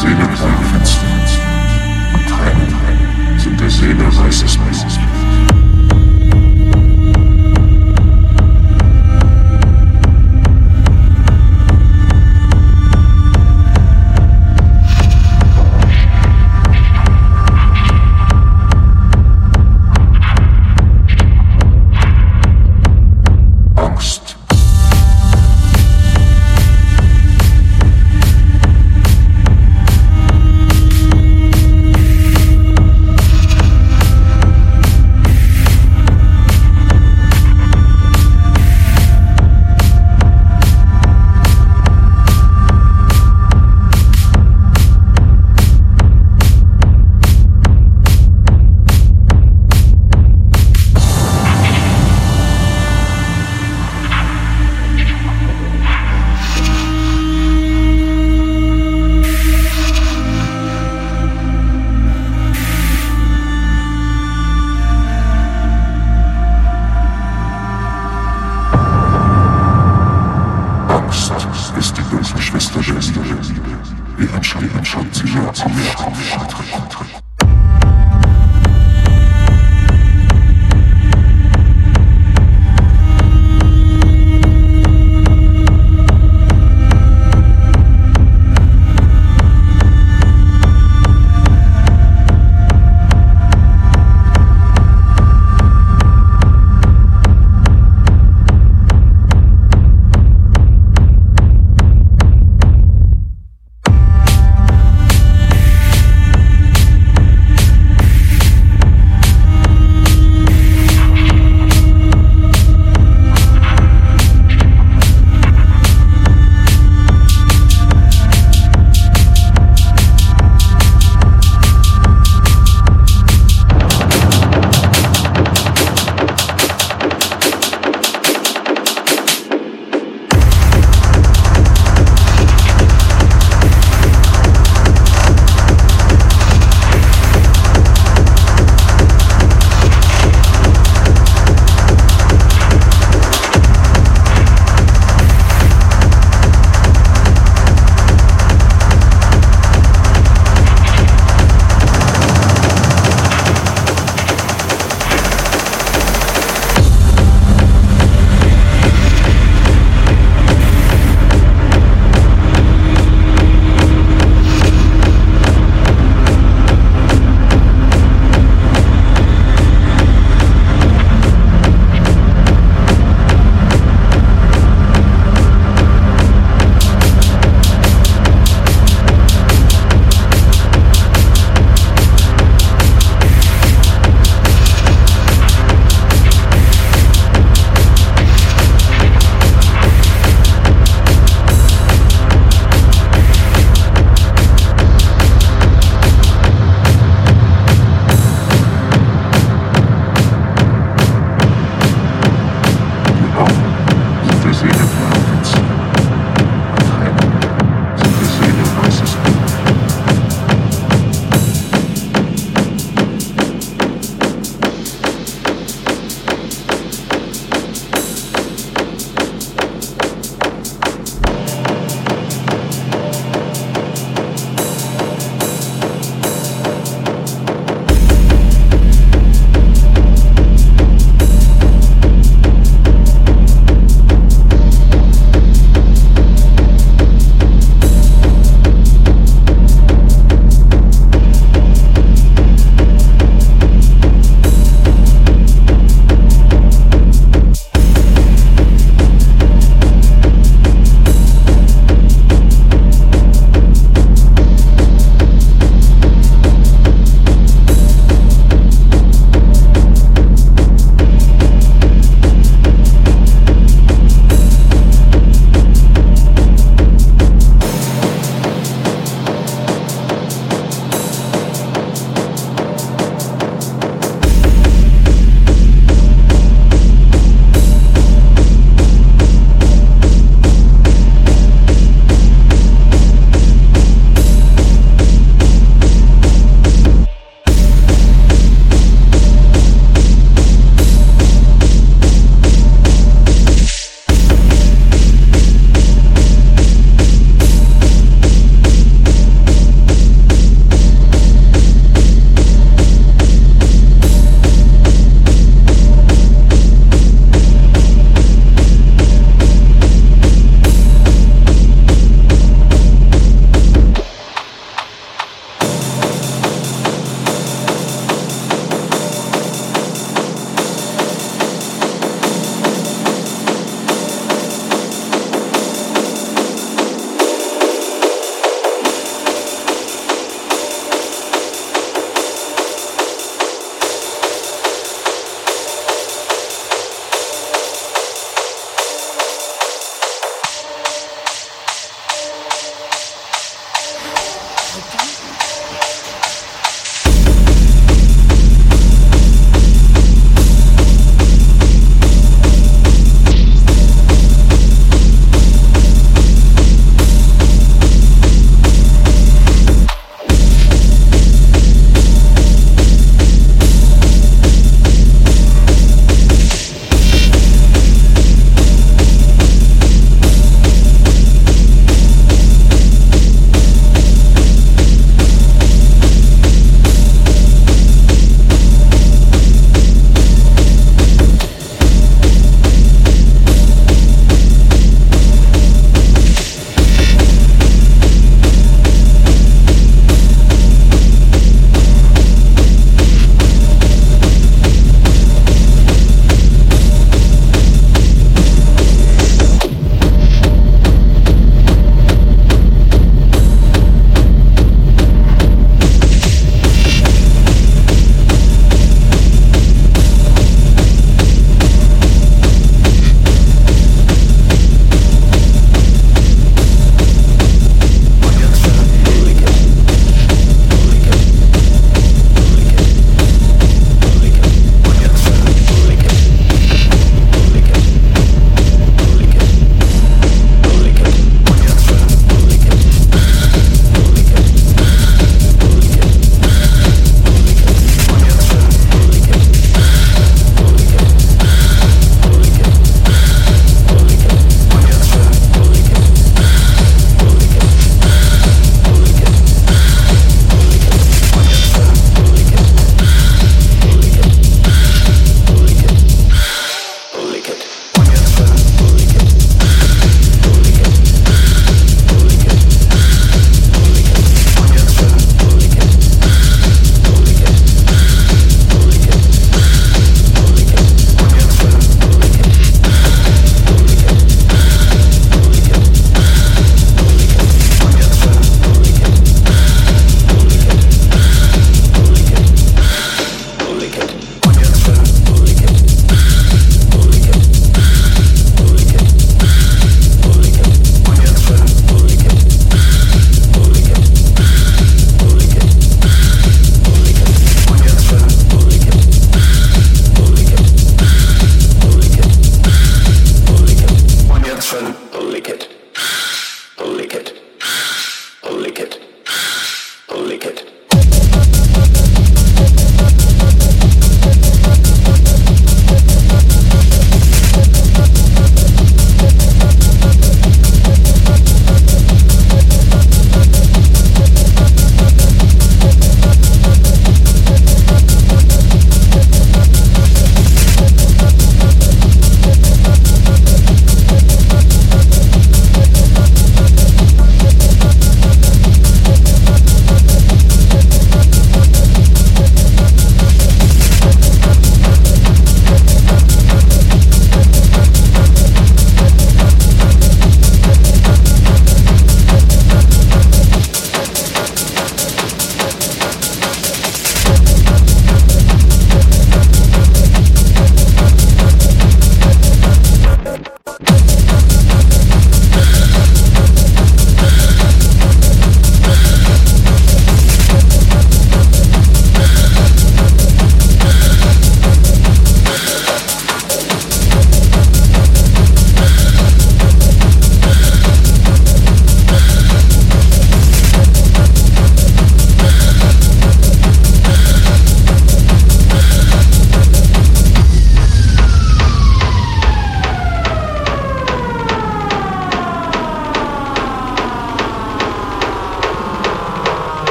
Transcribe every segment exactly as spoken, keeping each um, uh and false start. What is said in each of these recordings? Seele greifen. Die Tränen sind der Seele weißes Meißes.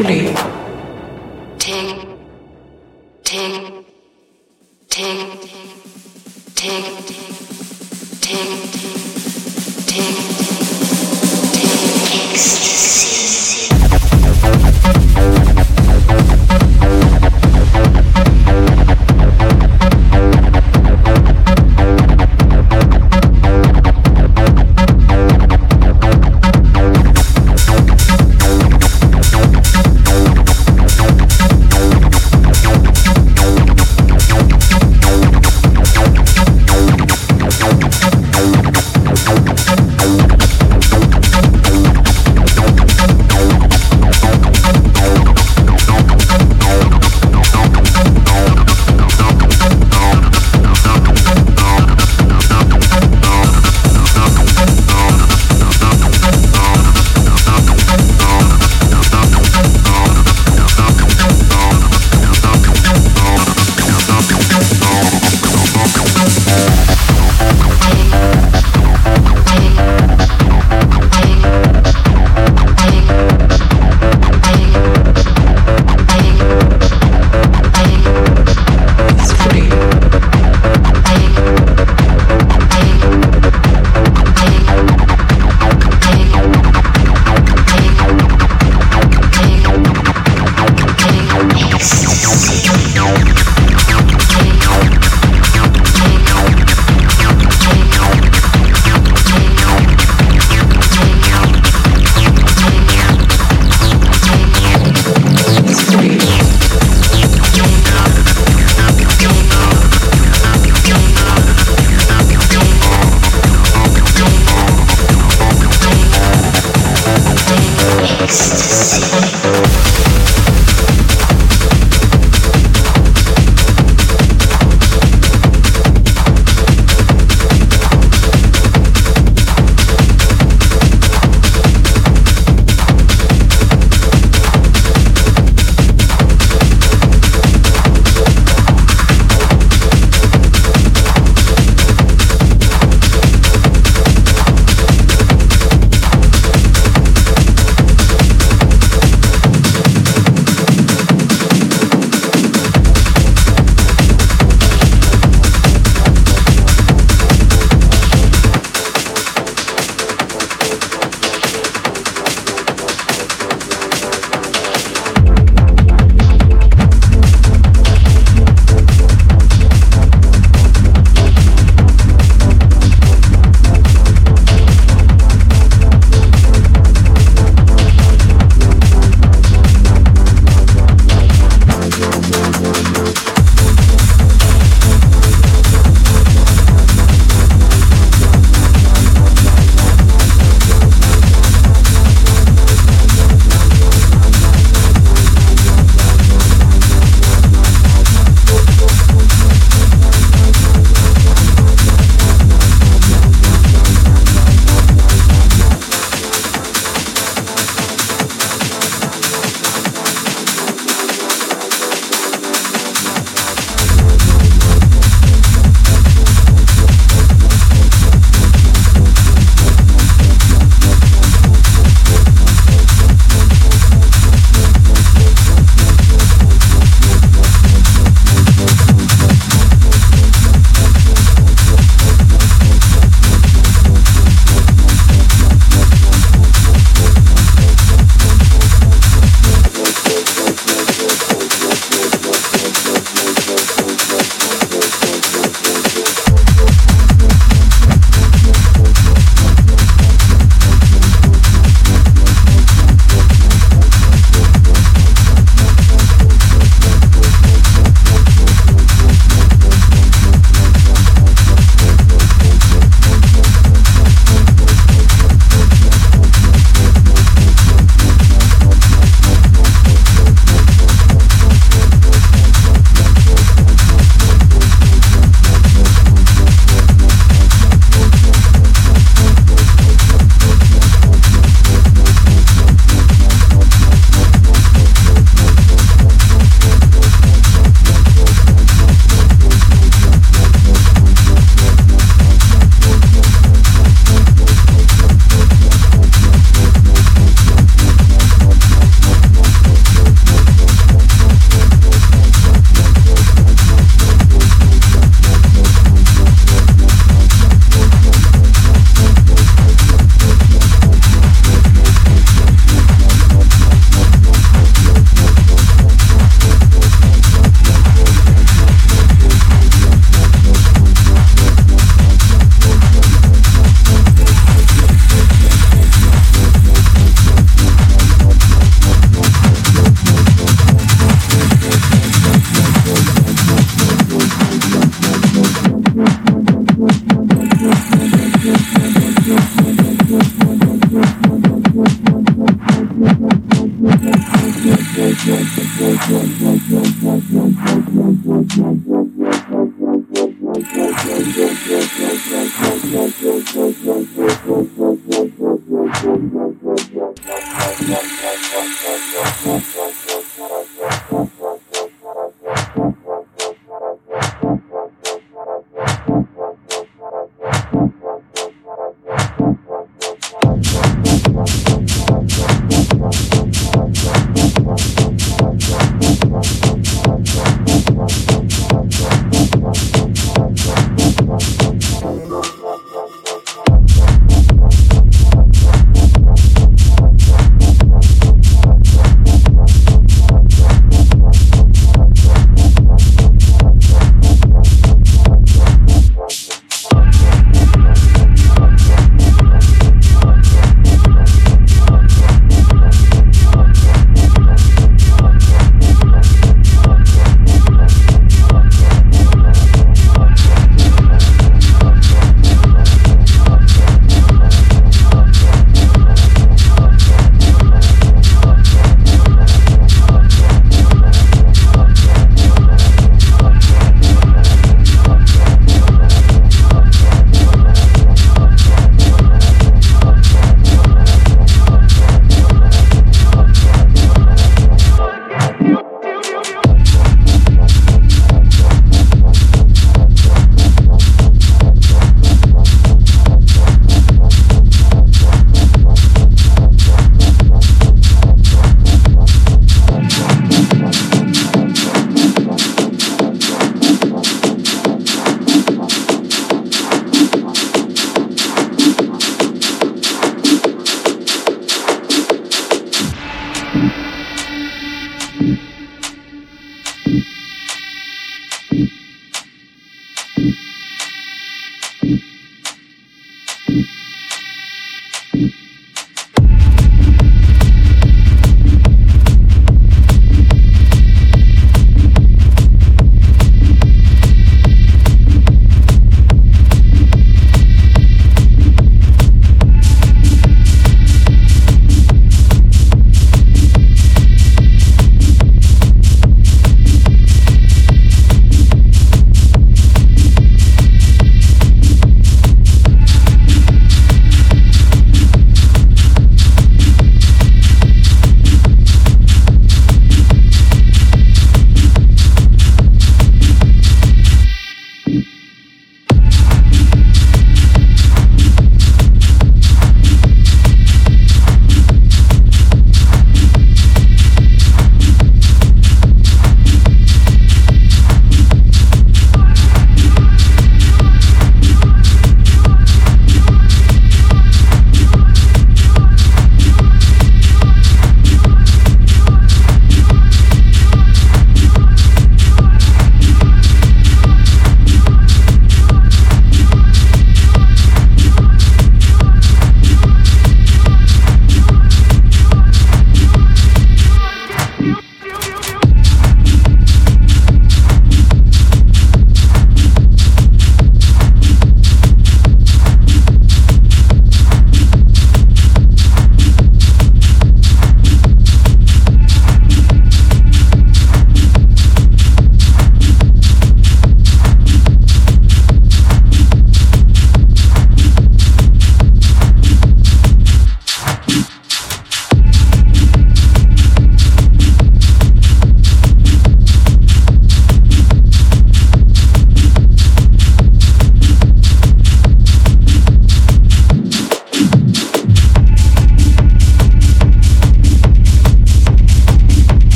Actually, tick, tick, tick, tick, tick, tick, tick, ecstasy. We'll be right back.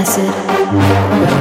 acid.